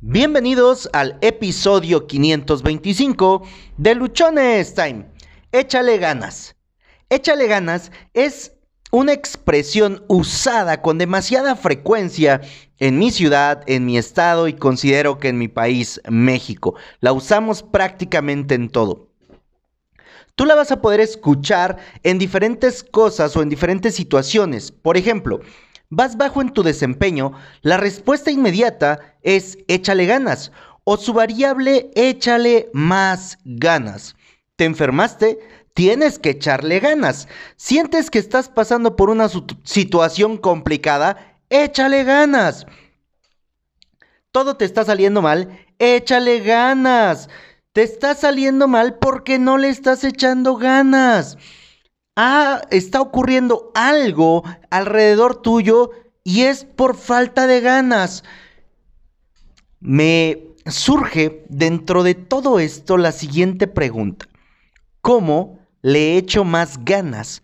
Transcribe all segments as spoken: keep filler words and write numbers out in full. Bienvenidos al episodio quinientos veinticinco de Luchones Time. Échale ganas. Échale ganas es una expresión usada con demasiada frecuencia en mi ciudad, en mi estado y considero que en mi país, México. La usamos prácticamente en todo. Tú la vas a poder escuchar en diferentes cosas o en diferentes situaciones. Por ejemplo, vas bajo en tu desempeño, la respuesta inmediata es échale ganas o su variable échale más ganas. ¿Te enfermaste? Tienes que echarle ganas. ¿Sientes que estás pasando por una situación complicada? Échale ganas. Todo te está saliendo mal, échale ganas. Te está saliendo mal porque no le estás echando ganas. Ah, está ocurriendo algo alrededor tuyo y es por falta de ganas. Me surge dentro de todo esto la siguiente pregunta. ¿Cómo le echo más ganas?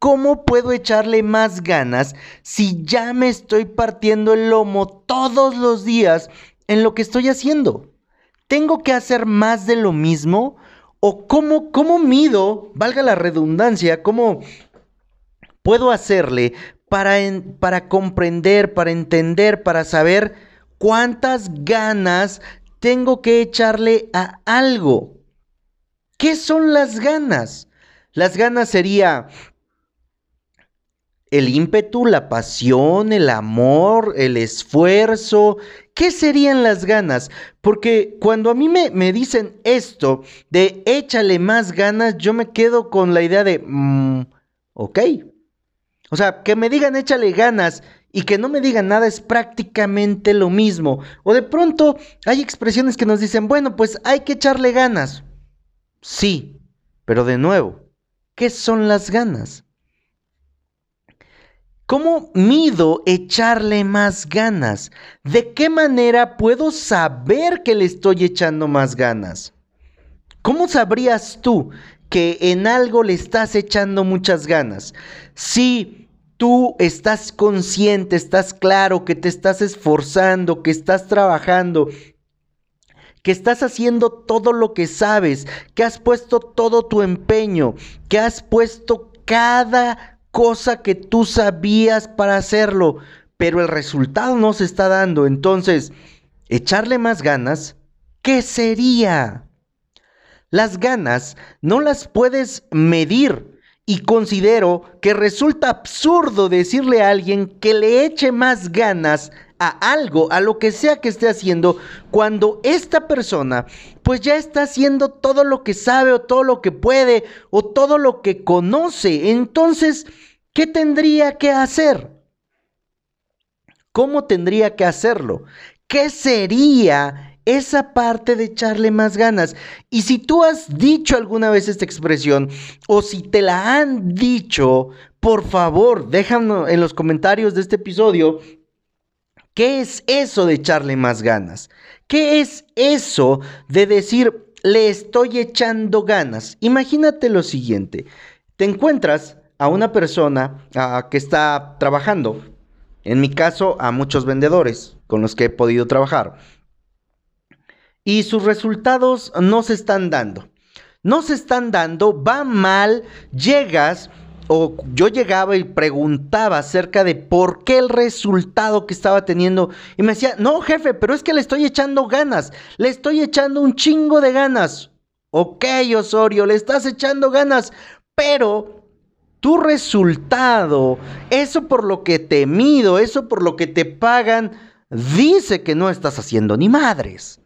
¿Cómo puedo echarle más ganas si ya me estoy partiendo el lomo todos los días en lo que estoy haciendo? ¿Tengo que hacer más de lo mismo? ¿O cómo, cómo mido, valga la redundancia, cómo puedo hacerle para, en, para comprender, para entender, para saber cuántas ganas tengo que echarle a algo? ¿Qué son las ganas? Las ganas sería el ímpetu, la pasión, el amor, el esfuerzo. ¿Qué serían las ganas? Porque cuando a mí me, me dicen esto de échale más ganas, yo me quedo con la idea de, mmm, ok. O sea, que me digan échale ganas y que no me digan nada es prácticamente lo mismo. O de pronto hay expresiones que nos dicen, bueno, pues hay que echarle ganas. Sí, pero de nuevo, ¿qué son las ganas? ¿Cómo mido echarle más ganas? ¿De qué manera puedo saber que le estoy echando más ganas? ¿Cómo sabrías tú que en algo le estás echando muchas ganas? Si tú estás consciente, estás claro que te estás esforzando, que estás trabajando, que estás haciendo todo lo que sabes, que has puesto todo tu empeño, que has puesto cada cosa que tú sabías para hacerlo, pero el resultado no se está dando. Entonces, echarle más ganas, ¿qué sería? Las ganas no las puedes medir y considero que resulta absurdo decirle a alguien que le eche más ganas a algo, a lo que sea que esté haciendo, cuando esta persona pues ya está haciendo todo lo que sabe o todo lo que puede o todo lo que conoce. Entonces, ¿qué tendría que hacer? ¿Cómo tendría que hacerlo? ¿Qué sería esa parte de echarle más ganas? Y si tú has dicho alguna vez esta expresión o si te la han dicho, por favor, déjanos en los comentarios de este episodio. ¿Qué es eso de echarle más ganas? ¿Qué es eso de decir, le estoy echando ganas? Imagínate lo siguiente. Te encuentras a una persona uh, que está trabajando. En mi caso, a muchos vendedores con los que he podido trabajar. Y sus resultados no se están dando. No se están dando, va mal, llegas... O yo llegaba y preguntaba acerca de por qué el resultado que estaba teniendo. Y me decía, no jefe, pero es que le estoy echando ganas. Le estoy echando un chingo de ganas. Ok, Osorio, le estás echando ganas. Pero tu resultado, eso por lo que te mido, eso por lo que te pagan, dice que no estás haciendo ni madres.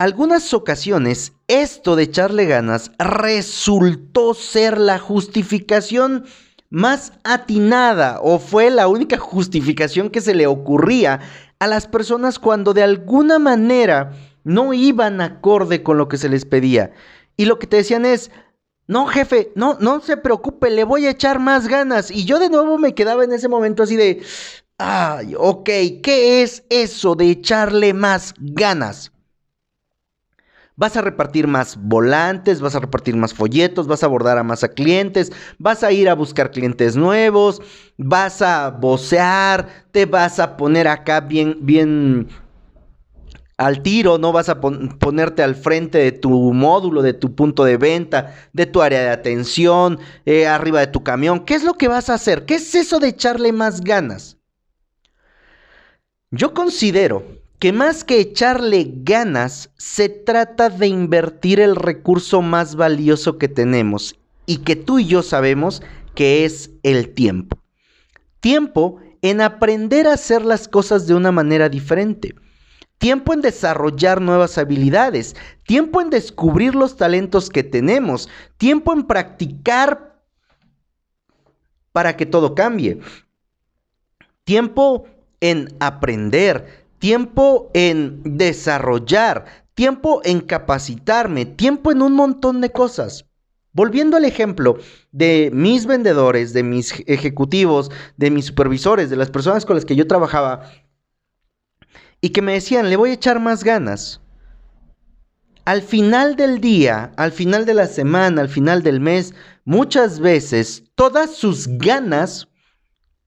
Algunas ocasiones, esto de echarle ganas resultó ser la justificación más atinada o fue la única justificación que se le ocurría a las personas cuando de alguna manera no iban acorde con lo que se les pedía. Y lo que te decían es, no jefe, no, no se preocupe, le voy a echar más ganas. Y yo de nuevo me quedaba en ese momento así de, ay, ok, ¿qué es eso de echarle más ganas? vas a repartir más volantes, vas a repartir más folletos, vas a abordar a más a clientes, vas a ir a buscar clientes nuevos, vas a vocear, te vas a poner acá bien, bien al tiro, no vas a pon- ponerte al frente de tu módulo, de tu punto de venta, de tu área de atención, eh, arriba de tu camión. ¿Qué es lo que vas a hacer? ¿Qué es eso de echarle más ganas? Yo considero que más que echarle ganas, se trata de invertir el recurso más valioso que tenemos y que tú y yo sabemos que es el tiempo. Tiempo en aprender a hacer las cosas de una manera diferente. Tiempo en desarrollar nuevas habilidades, tiempo en descubrir los talentos que tenemos, tiempo en practicar para que todo cambie, tiempo en aprender, tiempo en desarrollar, tiempo en capacitarme, tiempo en un montón de cosas. Volviendo al ejemplo de mis vendedores, de mis ejecutivos, de mis supervisores, de las personas con las que yo trabajaba, y que me decían, le voy a echar más ganas. Al final del día, al final de la semana, al final del mes, muchas veces todas sus ganas,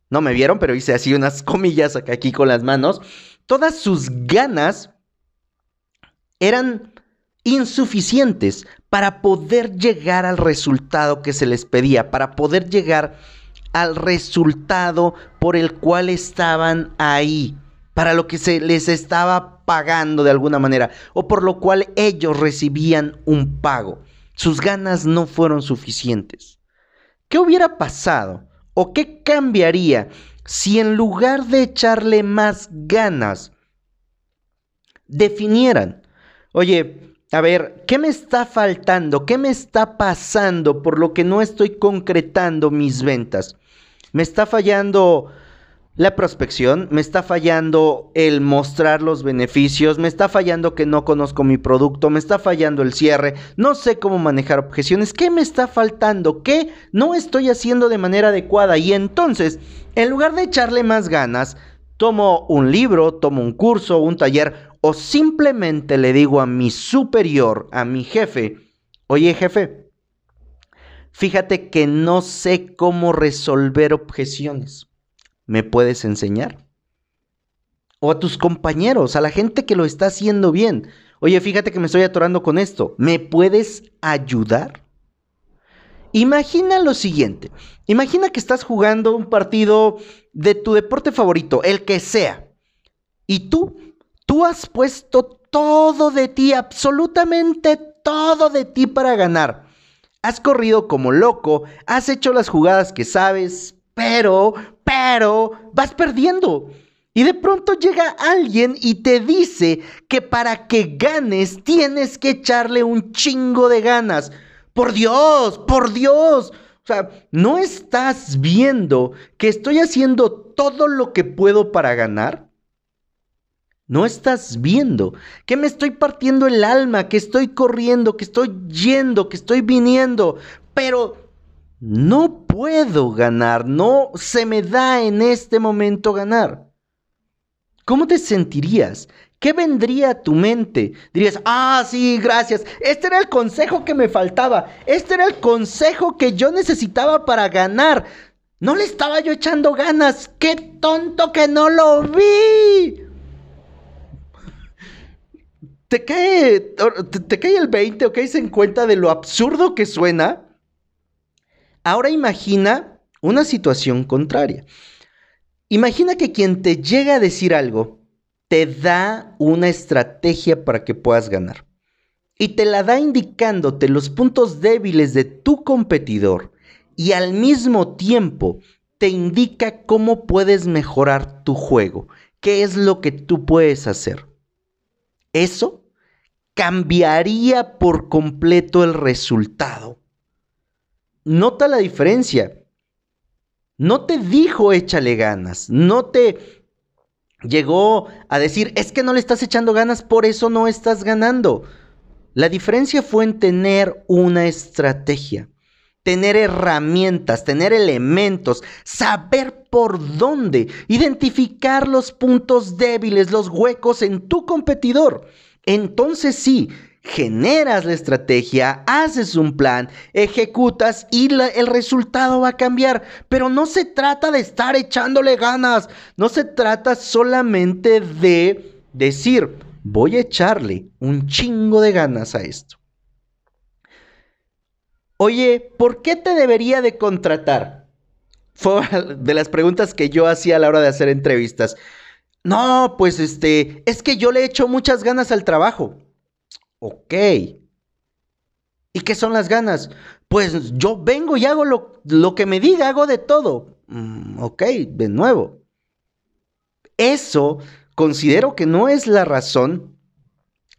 no me vieron, pero hice así unas comillas acá, aquí con las manos, todas sus ganas eran insuficientes para poder llegar al resultado que se les pedía, para poder llegar al resultado por el cual estaban ahí, para lo que se les estaba pagando de alguna manera, o por lo cual ellos recibían un pago. Sus ganas no fueron suficientes. ¿Qué hubiera pasado o qué cambiaría si en lugar de echarle más ganas, definieran, oye, a ver, ¿qué me está faltando? ¿Qué me está pasando por lo que no estoy concretando mis ventas? ¿Me está fallando la prospección? ¿Me está fallando el mostrar los beneficios? ¿Me está fallando que no conozco mi producto? ¿Me está fallando el cierre? ¿No sé cómo manejar objeciones? ¿Qué me está faltando? ¿Qué no estoy haciendo de manera adecuada? Y entonces, en lugar de echarle más ganas, tomo un libro, tomo un curso, un taller, o simplemente le digo a mi superior, a mi jefe, oye jefe, fíjate que no sé cómo resolver objeciones. ¿Me puedes enseñar? O a tus compañeros, a la gente que lo está haciendo bien. Oye, fíjate que me estoy atorando con esto. ¿Me puedes ayudar? Imagina lo siguiente. Imagina que estás jugando un partido de tu deporte favorito, el que sea. Y tú, tú has puesto todo de ti, absolutamente todo de ti para ganar. Has corrido como loco, has hecho las jugadas que sabes, pero... Pero vas perdiendo y de pronto llega alguien y te dice que para que ganes tienes que echarle un chingo de ganas. ¡Por Dios! ¡Por Dios! O sea, ¿no estás viendo que estoy haciendo todo lo que puedo para ganar? ¿No estás viendo que me estoy partiendo el alma, que estoy corriendo, que estoy yendo, que estoy viniendo, pero no puedo ganar, no se me da en este momento ganar? ¿Cómo te sentirías? ¿Qué vendría a tu mente? Dirías, ah, sí, gracias, este era el consejo que me faltaba, este era el consejo que yo necesitaba para ganar, no le estaba yo echando ganas, qué tonto que no lo vi. ¿Te cae, te, te cae el veinte o caes en cuenta de lo absurdo que suena? Ahora imagina una situación contraria. Imagina que quien te llega a decir algo te da una estrategia para que puedas ganar. Y te la da indicándote los puntos débiles de tu competidor y al mismo tiempo te indica cómo puedes mejorar tu juego, qué es lo que tú puedes hacer. Eso cambiaría por completo el resultado. Nota la diferencia. No te dijo échale ganas, no te llegó a decir es que no le estás echando ganas, por eso no estás ganando. La diferencia fue en tener una estrategia, tener herramientas, tener elementos, saber por dónde, identificar los puntos débiles, los huecos en tu competidor. Entonces sí, generas la estrategia, haces un plan, ejecutas y la, el resultado va a cambiar. Pero no se trata de estar echándole ganas, no se trata solamente de decir, voy a echarle un chingo de ganas a esto. Oye, ¿por qué te debería de contratar? Fue de las preguntas que yo hacía a la hora de hacer entrevistas. No, pues este, es que yo le echo muchas ganas al trabajo. Ok. ¿Y qué son las ganas? Pues yo vengo y hago lo, lo que me diga, hago de todo. Mm, ok, de nuevo. Eso considero que no es la razón.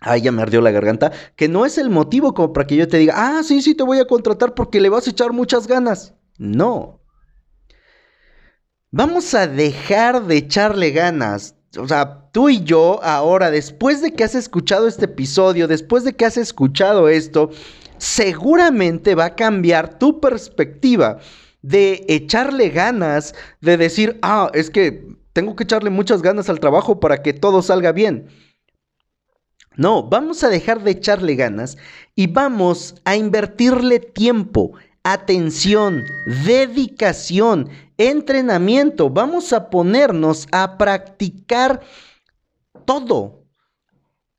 Ay, ya me ardió la garganta. Que no es el motivo como para que yo te diga, ah, sí, sí, te voy a contratar porque le vas a echar muchas ganas. No. Vamos a dejar de echarle ganas. O sea, tú y yo ahora, después de que has escuchado este episodio, después de que has escuchado esto, seguramente va a cambiar tu perspectiva de echarle ganas, de decir, ah, es que tengo que echarle muchas ganas al trabajo para que todo salga bien. No, vamos a dejar de echarle ganas y vamos a invertirle tiempo, atención, dedicación, entrenamiento. Vamos a ponernos a practicar todo,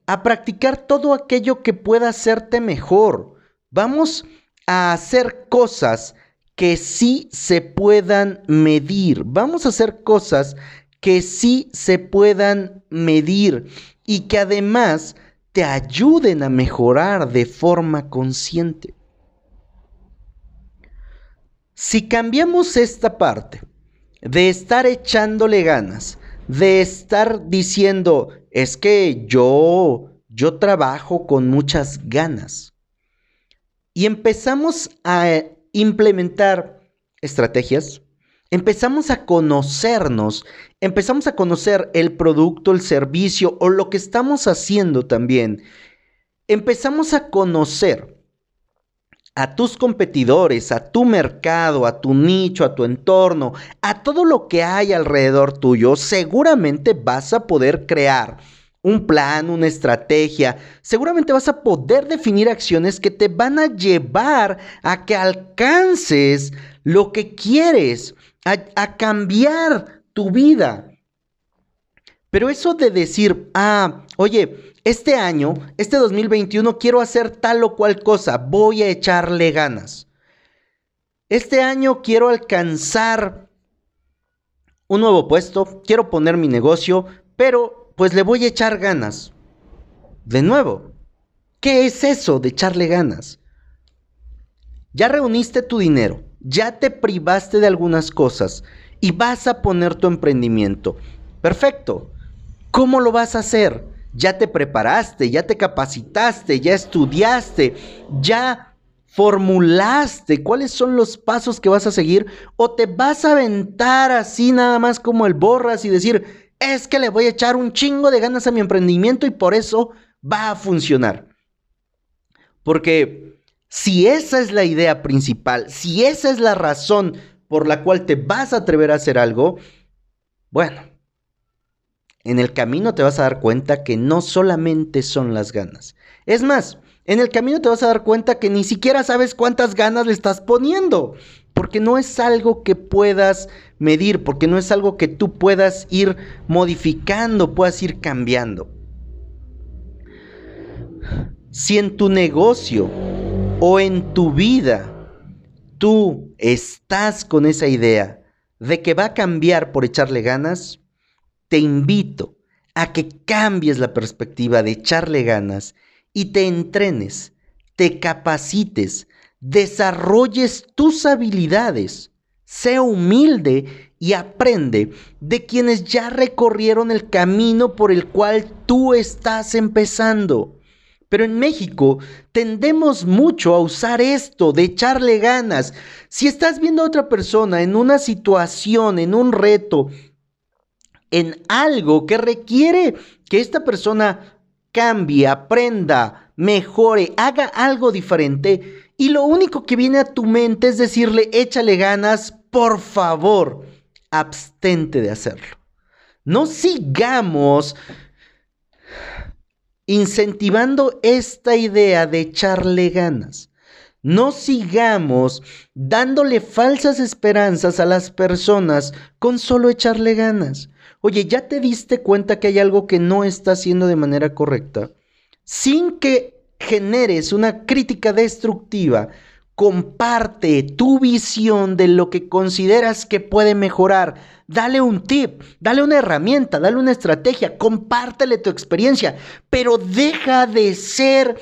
a practicar todo aquello que pueda hacerte mejor. Vamos a hacer cosas que sí se puedan medir. Vamos a hacer cosas que sí se puedan medir y que además te ayuden a mejorar de forma consciente. Si cambiamos esta parte de estar echándole ganas, de estar diciendo, es que yo, yo trabajo con muchas ganas, y empezamos a implementar estrategias, empezamos a conocernos, empezamos a conocer el producto, el servicio o lo que estamos haciendo también, empezamos a conocer a tus competidores, a tu mercado, a tu nicho, a tu entorno, a todo lo que hay alrededor tuyo, seguramente vas a poder crear un plan, una estrategia, seguramente vas a poder definir acciones que te van a llevar a que alcances lo que quieres, a, a cambiar tu vida. Pero eso de decir, ah, oye, este año, este dos mil veintiuno, quiero hacer tal o cual cosa, voy a echarle ganas. Este año quiero alcanzar un nuevo puesto, quiero poner mi negocio, pero pues le voy a echar ganas. De nuevo, ¿qué es eso de echarle ganas? Ya reuniste tu dinero, ya te privaste de algunas cosas y vas a poner tu emprendimiento. Perfecto. ¿Cómo lo vas a hacer? Ya te preparaste, ya te capacitaste, ya estudiaste, ya formulaste cuáles son los pasos que vas a seguir, o te vas a aventar así nada más como el borras y decir, es que le voy a echar un chingo de ganas a mi emprendimiento y por eso va a funcionar. Porque si esa es la idea principal, si esa es la razón por la cual te vas a atrever a hacer algo, bueno, en el camino te vas a dar cuenta que no solamente son las ganas. Es más, en el camino te vas a dar cuenta que ni siquiera sabes cuántas ganas le estás poniendo. Porque no es algo que puedas medir, porque no es algo que tú puedas ir modificando, puedas ir cambiando. Si en tu negocio o en tu vida tú estás con esa idea de que va a cambiar por echarle ganas, te invito a que cambies la perspectiva de echarle ganas y te entrenes, te capacites, desarrolles tus habilidades, sé humilde y aprende de quienes ya recorrieron el camino por el cual tú estás empezando. Pero en México tendemos mucho a usar esto de echarle ganas. Si estás viendo a otra persona en una situación, en un reto, en algo que requiere que esta persona cambie, aprenda, mejore, haga algo diferente, y lo único que viene a tu mente es decirle, échale ganas, por favor, abstente de hacerlo. No sigamos incentivando esta idea de echarle ganas. No sigamos dándole falsas esperanzas a las personas con solo echarle ganas. Oye, ¿ya te diste cuenta que hay algo que no está haciendo de manera correcta? Sin que generes una crítica destructiva, comparte tu visión de lo que consideras que puede mejorar. Dale un tip, dale una herramienta, dale una estrategia, compártele tu experiencia, pero deja de ser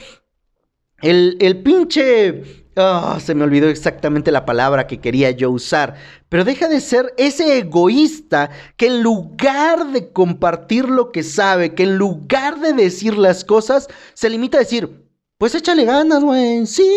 el, el pinche... Oh, se me olvidó exactamente la palabra que quería yo usar, pero deja de ser ese egoísta que en lugar de compartir lo que sabe, que en lugar de decir las cosas, se limita a decir, pues échale ganas, güey, sí...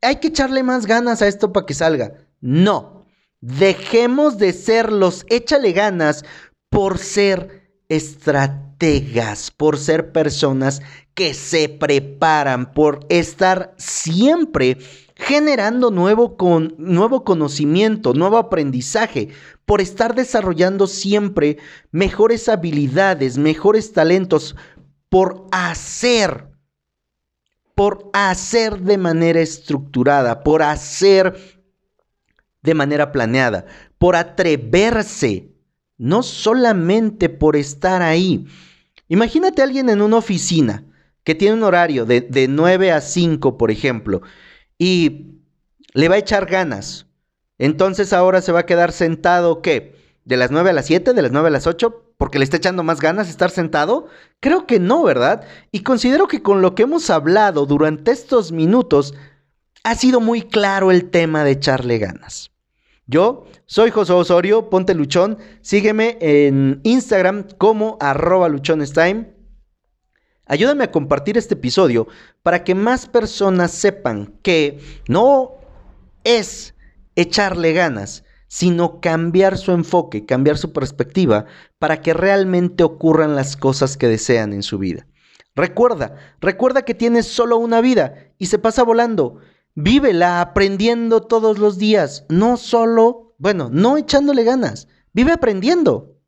Hay que echarle más ganas a esto para que salga. No, dejemos de ser los échale ganas por ser estrategas, por ser personas que se preparan, por estar siempre generando nuevo, con, nuevo conocimiento, nuevo aprendizaje, por estar desarrollando siempre mejores habilidades, mejores talentos, por hacer por hacer de manera estructurada, por hacer de manera planeada, por atreverse, no solamente por estar ahí. Imagínate a alguien en una oficina que tiene un horario de, de nueve a cinco, por ejemplo, y le va a echar ganas. Entonces ahora se va a quedar sentado, ¿qué? ¿De las nueve a las siete? ¿De las nueve a las ocho? ¿Porque le está echando más ganas estar sentado? Creo que no, ¿verdad? Y considero que con lo que hemos hablado durante estos minutos ha sido muy claro el tema de echarle ganas. Yo soy José Osorio Ponte Luchón. Sígueme en Instagram como arroba luchonestime. Ayúdame a compartir este episodio para que más personas sepan que no es echarle ganas, sino cambiar su enfoque, cambiar su perspectiva para que realmente ocurran las cosas que desean en su vida. Recuerda, recuerda que tienes solo una vida y se pasa volando. Vívela aprendiendo todos los días, no solo, bueno, no echándole ganas, vive aprendiendo.